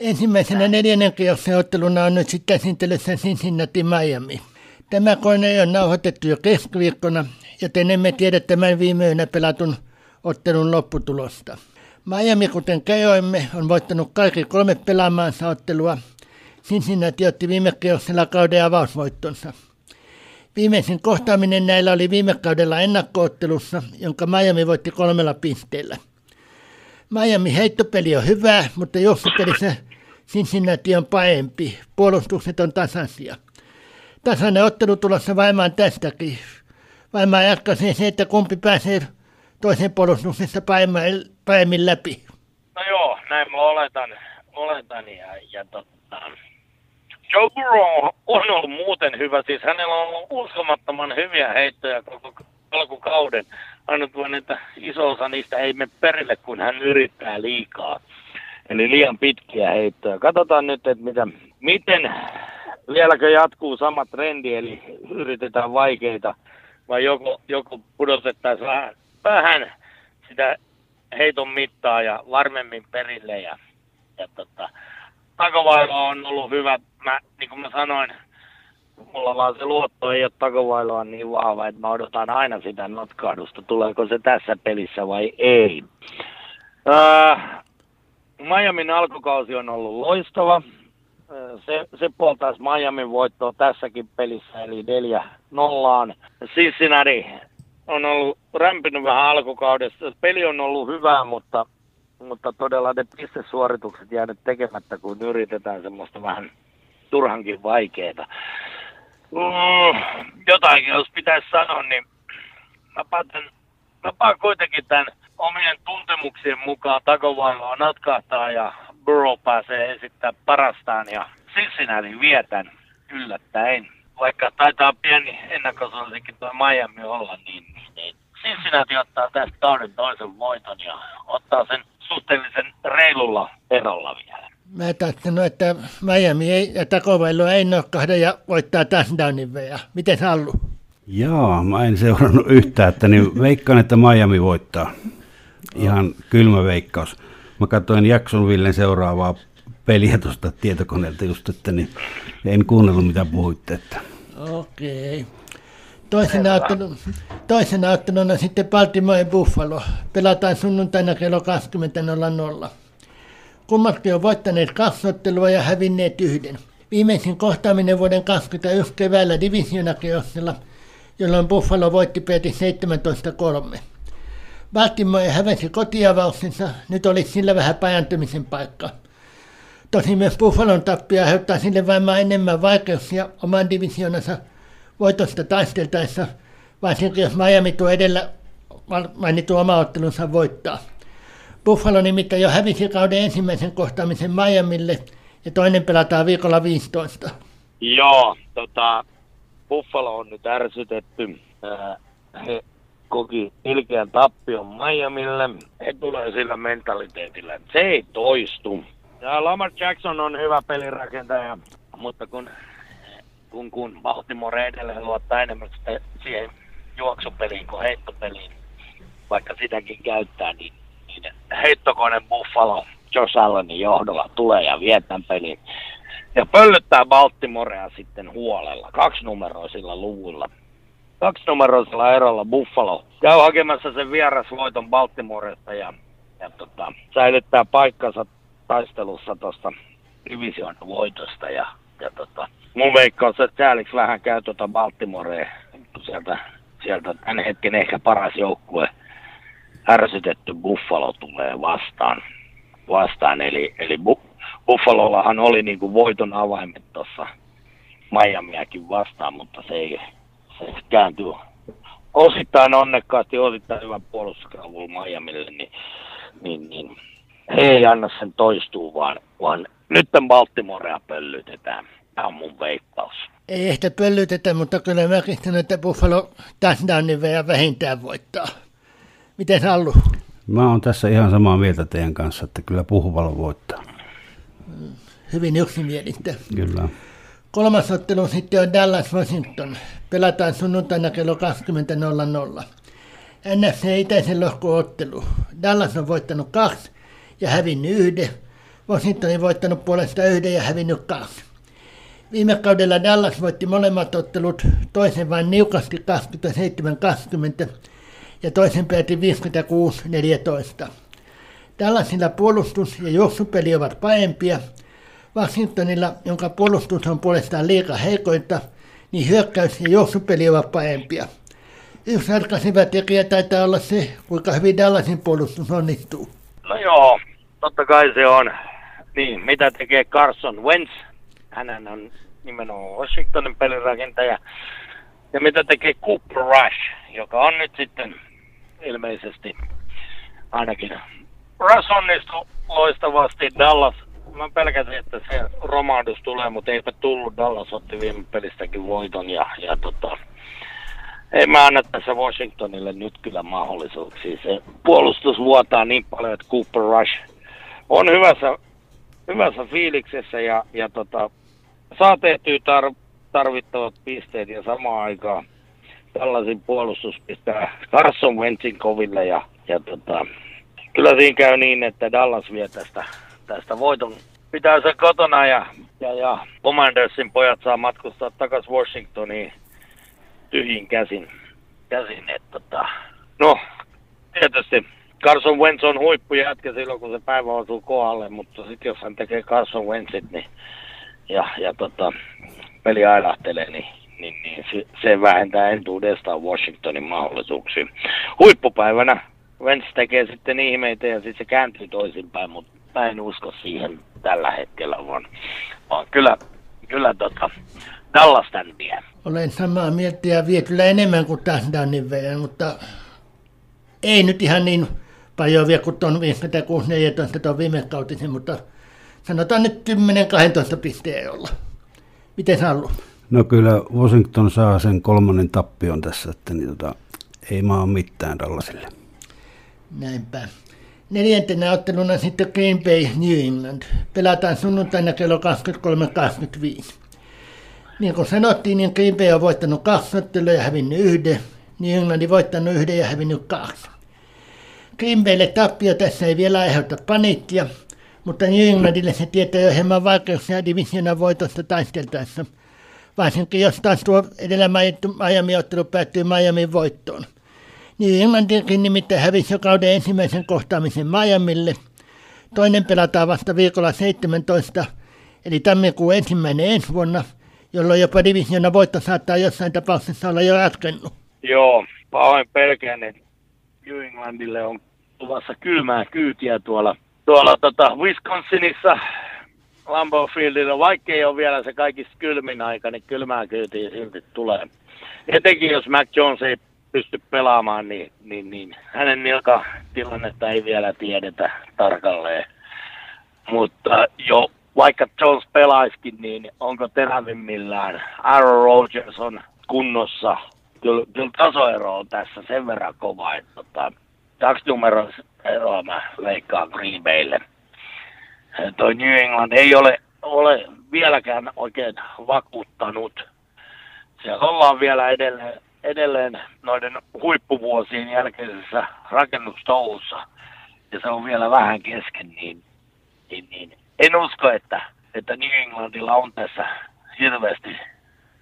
ensimmäisenä 4. kierroksen otteluna on nyt sitten käsittelyssä Cincinnati Miami. Tämä kone on nauhoitettu jo keskiviikkona, joten emme tiedä tämän viime yönä pelatun ottelun lopputulosta. Miami, kuten kejoimme, on voittanut kaikki 3 pelaamaansa ottelua. Cincinnati otti viime kierroksella kauden avausvoittonsa. Viimeisin kohtaaminen näillä oli viime kaudella ennakko-ottelussa, jonka Miami voitti 3 pisteellä. Miami heittopeli on hyvää, mutta juoksupelissä Cincinnati on paempi. Puolustukset on tasaisia. Tasainen ottelu tulossa vaimaan tästäkin. Vaimaa jatkaisi se, että kumpi pääsee toisen puolustuksessa paemmin läpi. No joo, näin mä oletan ja Joe Burrow on ollut muuten hyvä, siis hänellä on ollut uskomattoman hyviä heittoja koko alkukauden. Ainut vain, että iso osa niistä ei mene perille, kun hän yrittää liikaa. Eli liian pitkiä heittoja. Katsotaan nyt, että miten vieläkö jatkuu sama trendi, eli yritetään vaikeita, vai joku pudotettaisiin vähän sitä heiton mittaa ja varmemmin perille ja Tagovailoa on ollut hyvä. Niin kuin mä sanoin, mulla vaan se luotto ei ole Tagovailoa niin vahva, että mä odotan aina sitä notkahdusta. Tuleeko se tässä pelissä vai ei? Miamin alkukausi on ollut loistava. Se puoltaisi Miamin voittoa tässäkin pelissä, eli 4-0. Cincinnati on ollut rämpinyt vähän alkukaudessa. Peli on ollut hyvää, mutta todella ne pistesuoritukset jäänyt tekemättä, kun yritetään semmoista vähän turhankin vaikeeta. Jotakin, jos pitäisi sanoa, niin mä paan kuitenkin tämän omien tuntemuksien mukaan Tagovailoa natkahtaa ja Burrow pääsee esittää parastaan ja Cincinnati vietän yllättäen. Vaikka taitaa pieni ennakkosuosikin tuo Miami olla, niin Cincinnati ottaa tästä kauden toisen voiton ja ottaa sen suhteellisen reilulla erolla vielä. Mä taittanut, että Miami ei, ja Tagovailoa ei notkahda ja voittaa touchdownin vielä. Miten Hallu? Joo, mä en seurannut yhtään, että niin veikkaan, että Miami voittaa. Ihan kylmä veikkaus. Mä katsoin Jacksonvillen seuraavaa peliä tuosta tietokoneelta just, että niin en kuunnellut mitä puhuitte. Että. Okei. Toisena otteluna sitten Baltimore ja Buffalo. Pelataan sunnuntaina kello 20.00. Kummatkin on voittaneet 2 ottelua ja hävinneet 1. Viimeisin kohtaaminen vuoden 2021 keväällä divisioonakierroksella, jolloin Buffalo voitti peräti 17-3. Baltimore hävisi kotiavauksensa, nyt oli sillä vähän pajantumisen paikka. Tosin myös Buffalon tappia aiheuttaa sille varmaan enemmän vaikeuksia oman divisioonansa voitosta taisteltaessa, varsinkin jos Miami tuo edellä mainittu oma ottelunsa voittaa. Buffalo nimittäin jo hävisi kauden ensimmäisen kohtaamisen Miamille ja toinen pelataan viikolla 15. Joo, Buffalo on nyt ärsytetty. He koki ilkeän tappion Miamille. He tulee sillä mentaliteetillä, että se ei toistu. Ja Lamar Jackson on hyvä pelirakentaja, mutta kun Baltimore edelleen luottaa enemmän siihen juoksupeliin kuin heittopeliin, vaikka sitäkin käyttää, niin heittokone Buffalo Josh Allenin johdolla tulee ja vie tämän pelin. Ja pöllyttää Baltimorea sitten huolella, kaksinumeroisilla luvuilla. Kaksinumeroisella erolla Buffalo käy hakemassa sen vierasvoiton Baltimoresta ja säilyttää paikkansa taistelussa tuosta divisioonan voitosta. Ja mun veikkaus, että sääliksi vähän käy tuota Baltimorea, sieltä tämän hetken ehkä paras joukkue härsytetty Buffalo tulee vastaan. Eli Buffalollahan oli niin kuin voiton avaimet tuossa Miamiakin vastaan, mutta se kääntyy osittain onnekkaasti, osittain hyvän puolustuskavulla Miamille, niin he ei anna sen toistua, vaan nyt tämän Baltimorea pöllytetään. Tämä on mun veikkaus. Ei ehkä pöllytetä, mutta kyllä mä kehitän, että Buffalo touchdownin vähintään voittaa. Miten Hallu? Mä oon tässä ihan samaa mieltä teidän kanssa, että kyllä Buffalo voittaa. Hyvin yksimielistä. Kyllä. Kolmas ottelu sitten on Dallas Washington. Pelataan sunnuntaina kello 20.00. NFC itäisen lohkon ottelu. Dallas on voittanut 2 ja hävinnyt 1. Washington on voittanut puolestaan 1 ja hävinnyt 2. Viime kaudella Dallas voitti molemmat ottelut, toisen vain niukasti 27-20 ja toisen päätti 56-14. Dallasilla puolustus ja juoksupeli ovat paempia. Washingtonilla, jonka puolustus on puolestaan liikaa heikointa, niin hyökkäys ja juoksupeli ovat paempia. Yksi ratkaiseva tekijä taitaa olla se, kuinka hyvin Dallasin puolustus onnistuu. No joo, totta kai se on. Niin, mitä tekee Carson Wentz? Hänhän on nimenomaan Washingtonin pelirakentaja. Ja mitä tekee Cooper Rush, joka on nyt sitten ilmeisesti ainakin. Rush onnistui loistavasti Dallas. Mä pelkäsin, että se romahdus tulee, mutta eipä tullut. Dallas otti viime pelistäkin voiton. Ja ei mä anna tässä Washingtonille nyt kyllä mahdollisuuksia. Se puolustus vuotaa niin paljon, että Cooper Rush on hyvässä fiiliksessä ja saa tehtyä tarvittavat pisteet ja samaan aikaan tällaisin puolustus pistää Carson Wentzin koville ja kyllä siinä käy niin, että Dallas vie tästä voiton. Pitää se kotona ja Commandersin pojat saa matkustaa takaisin Washingtoniin tyhjin käsin. No tietysti Carson Wentz on huippujätkä silloin, kun se päivä osuu kohdalle, mutta sitten jos hän tekee Carson Wentzit niin, ja peli ailahtelee, niin se vähentää entuudestaan Washingtonin mahdollisuuksia. Huippupäivänä Wentz tekee sitten ihmeitä ja sitten se kääntyy toisinpäin, mutta mä en usko siihen tällä hetkellä, vaan kyllä Dallas tämän vie. Olen samaa mieltä ja vie kyllä enemmän kuin touchdownin vielä, mutta ei nyt ihan niin paljon vielä kuin tuon 56-14 tuon viime kautisen, mutta sanotaan nyt 10-12 pisteen olla. Miten Hallu? No kyllä Washington saa sen 3. tappion tässä, että ei maa mitään Dallasille. Näinpä. 4. otteluna sitten Green Bay New England. Pelataan sunnuntaina kello 23.25. Niin kuin sanottiin, niin Green Bay on voittanut 2 ottelua ja hävinnyt 1. New England on voittanut 1 ja hävinnyt 2. Green Baylle tappio tässä ei vielä aiheuta paniikkia, mutta New Englandille se tietää jo hieman vaikeuksia divisioonan voitosta taisteltaessa. Varsinkin jos taas tuo edellä mainittu Miami-ottelu päättyy Miamin voittoon. New Englandinkin nimittäin hävisi jo kauden ensimmäisen kohtaamisen Miamille. Toinen pelataan vasta viikolla 17, eli tammikuun 1. ensi vuonna, jolloin jopa divisioonan voitto saattaa jossain tapauksessa olla jo ratkennut. Joo, pahoin pelkään, että New Englandille on tuvassa kylmää kyytiä tuolla Wisconsinissa Lambeau Fieldillä, vaikka ei ole vielä se kaikista kylmin aika, niin kylmää kyytiä silti tulee. Etenkin jos Mac Jones ei pysty pelaamaan, niin hänen nilkatilannetta ei vielä tiedetä tarkalleen. Mutta jo vaikka Jones pelaisikin, niin onko terävimmillään Aaron Rodgers on kunnossa. Kyllä tasoero on tässä sen verran kova, että 2 numeron eroa mä leikkaan Green Baylle. Toi New England ei ole vieläkään oikein vakuuttanut. Siellä ollaan vielä edelleen edelleen noiden huippuvuosien jälkeisessä rakennustouhussa, ja se on vielä vähän kesken, niin en usko, että New Englandilla on tässä hirveästi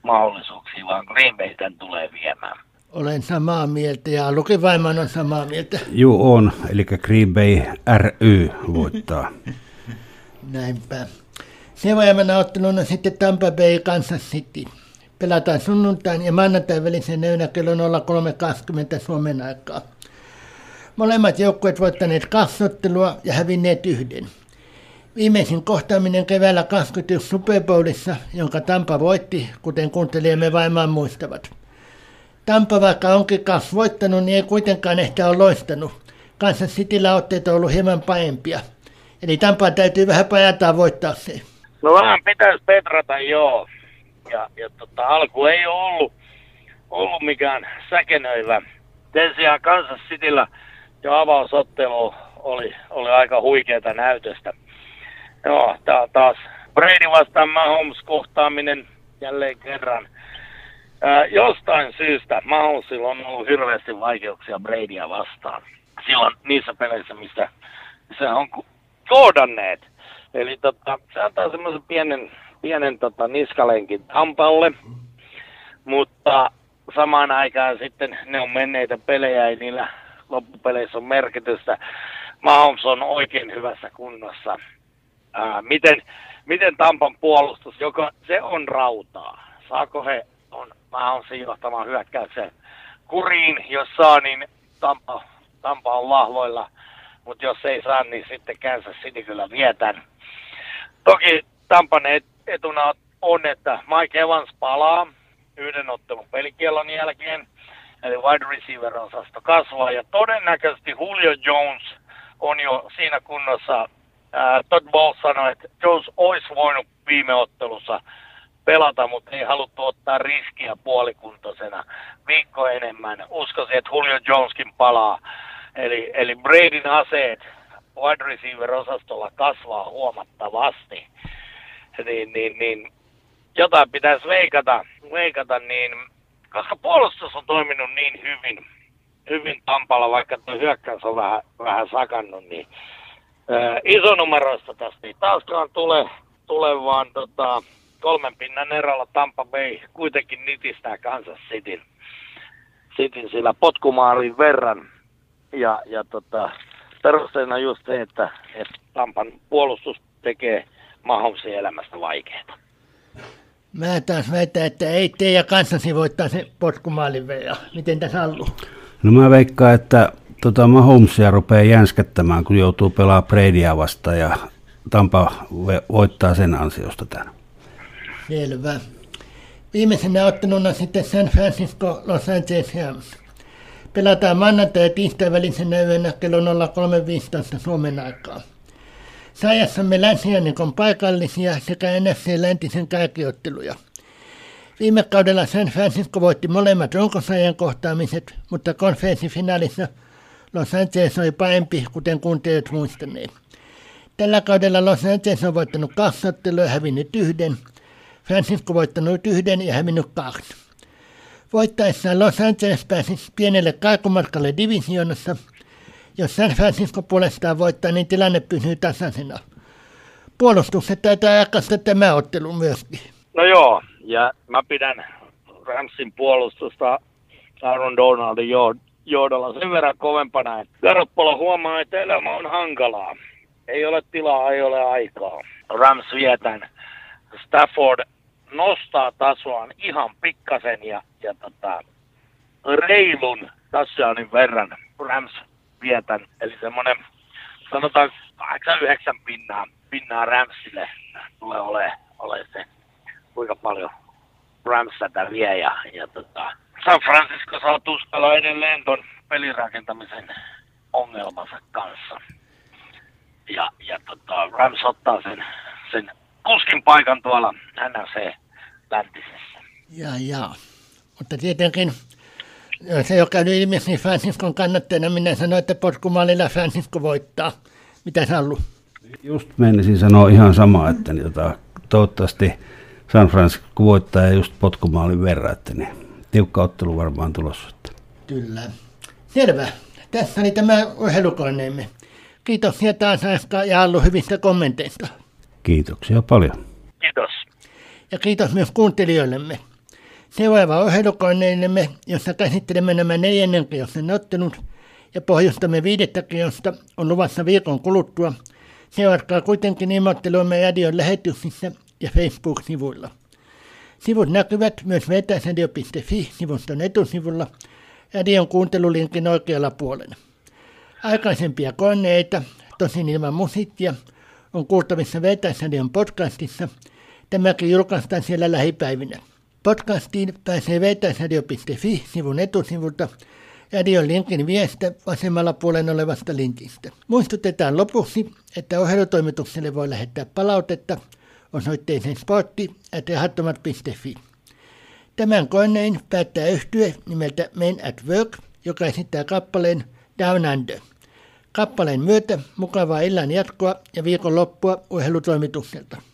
mahdollisuuksia, vaan Green Bay tämän tulee viemään. Olen samaa mieltä, ja Lukivaiman on samaa mieltä. Juu, on, eli Green Bay ry voittaa. Näinpä. Seuraavana otteluna sitten Tampa Bay Kansas City. Pelataan sunnuntain ja maanantain välisen yönä kello 03.20 Suomen aikaa. Molemmat joukkueet voittaneet 2 ottelua ja hävinneet 1. Viimeisin kohtaaminen keväällä 21 Super Bowlissa, jonka Tampa voitti, kuten kuuntelijamme vaimaan muistavat. Tampa, vaikka onkin 2 voittanut, niin ei kuitenkaan ehkä ole loistanut. Kansas Cityllä otteet on ollut hieman paempia. Eli Tampaa täytyy vähän pajataan voittaakseen. No vähän pitäisi petrata, joo. Ja alku ei ole ollut mikään säkenöivä. Sen sijaan Kansas Cityllä jo avausottelu oli aika huikeata näytöstä. Joo, taas Brady vastaan Mahomes kohtaaminen jälleen kerran. Jostain syystä Mahomesilla on ollut hirveästi vaikeuksia Bradyä vastaan. Silloin niissä peleissä, missä se on koodanneet. Eli se antaa semmoisen pienen niskalenkin Tampalle, mutta samaan aikaan sitten ne on menneitä pelejä, ei niillä loppupeleissä on merkitystä. Mahomes on oikein hyvässä kunnossa. Miten Tampan puolustus, joka se on rautaa, saako he on Mahomesin johtamaan hyökkäyksen kuriin, jos saa, niin Tampa on lahvoilla. Mutta jos ei saa, niin sitten Kansas City kyllä vietän. Toki Tampan etuna on, että Mike Evans palaa 1 ottelun pelikiellon jälkeen. Eli wide receiver-osasto kasvaa. Ja todennäköisesti Julio Jones on jo siinä kunnossa. Todd Bowles sanoi, että Jones olisi voinut viime ottelussa pelata, mutta ei haluttu ottaa riskiä puolikuntoisena. Viikko enemmän. Uskoisin, että Julio Joneskin palaa. Eli Bradyn aseet wide receiver-osastolla kasvaa huomattavasti, niin jotain pitäisi veikata, niin koska puolustus on toiminut niin hyvin Tampalla, vaikka tuo hyökkäys on vähän sakannut, niin isonumeroista tästä ei taaskaan tule vaan 3 pinnan erolla Tampa Bay kuitenkin nitistää Kansas Cityn sillä potkumaalin verran. Ja perusteena just se, että Tampan puolustus tekee Mahomesin elämästä vaikeaa. Mä taas väitän, että ei te ja kanssasi voittaa se potkumaalin vielä. Miten tässä Allu? No mä veikkaan, että Mahomesia rupeaa jänskättämään, kun joutuu pelaamaan Bradyä vastaan, ja Tampa voittaa sen ansiosta tämän. Selvä. Viimeisenä otteluna sitten San Francisco Los Angeles ja pelataan maanantai- ja tiistain välisenä yönä kello 03.15 Suomen aikaa. Saajassamme länsirannikon paikallisia sekä NFC-läntisen kärkiotteluja. Viime kaudella San Francisco voitti molemmat runkosarjan kohtaamiset, mutta konferenssifinaalissa Los Angeles oli parempi, kuten kuuntelijat muistaneet. Tällä kaudella Los Angeles on voittanut 2 ottelua ja hävinnyt 1. Francisco voittanut 1 ja hävinnyt 2. Voittaessaan Los Angeles pääsisi pienelle kaikumatkalle divisioonassa. Jos San Francisco puolestaan voittaa, niin tilanne pysyy tasaisena. Puolustukset taitaa jakasta tämä ottelu myöskin. No joo, ja mä pidän Ramsin puolustusta Aaron Donaldin johdolla sen verran kovempana, että Garoppolo huomaa, että elämä on hankalaa. Ei ole tilaa, ei ole aikaa. Rams vietän. Stafford nostaa tasoaan ihan pikkasen ja reilun touchdownin verran Rams vietän. Eli semmoinen sanotaan 8-9 pinnaa Ramsille tulee ole se, kuinka paljon Rams tätä vie. Ja San Francisco saa tuskalla edelleen ton pelirakentamisen ongelmansa kanssa. Ja Rams ottaa sen kuskin paikan tuolla NFC-läntisessä. Jaa. Mutta tietenkin, jos ei ole käynyt ilmi, niin Franciscon kannattajana minä sanoin, että potkumaalilla Francisco voittaa. Mitä Sallu? Just menisin sanoa ihan samaa, että toivottavasti San Francisco voittaa ja just potkumaalin verran. Että tiukka ottelu varmaan tulossa. Kyllä. Selvä. Tässä oli tämä urheilukoneemme. Kiitoksia taas Aiska ja Allu hyvistä kommenteista. Kiitoksia paljon. Kiitos. Ja kiitos myös kuuntelijoillemme. Seuraava urheilukoneillemme, jossa käsittelemme nämä 4. kierroksen ottelut ja pohjustamme 5. kierrosta, on luvassa viikon kuluttua. Seuratkaa kuitenkin ilmoittelumme radion lähetyksissä ja Facebook-sivuilla. Sivut näkyvät myös vetäisradio.fi-sivuston etusivulla, radion kuuntelulinkin oikealla puolella. Aikaisempia koneita, tosin ilman musiikkia, on kuultavissa Vetäisradion podcastissa. Tämäkin julkaistaan siellä lähipäivinä. Podcastiin pääsee vetäisradio.fi-sivun etusivulta radion linkin viestä vasemmalla puolen olevasta linkistä. Muistutetaan lopuksi, että ohjelutoimitukselle voi lähettää palautetta osoitteeseen sportti@rahattomat.fi. Tämän koneen päättää yhtye nimeltä Men at Work, joka esittää kappaleen Down Under. Kappaleen myötä mukavaa illan jatkoa ja viikonloppua urheilutoimitukselta.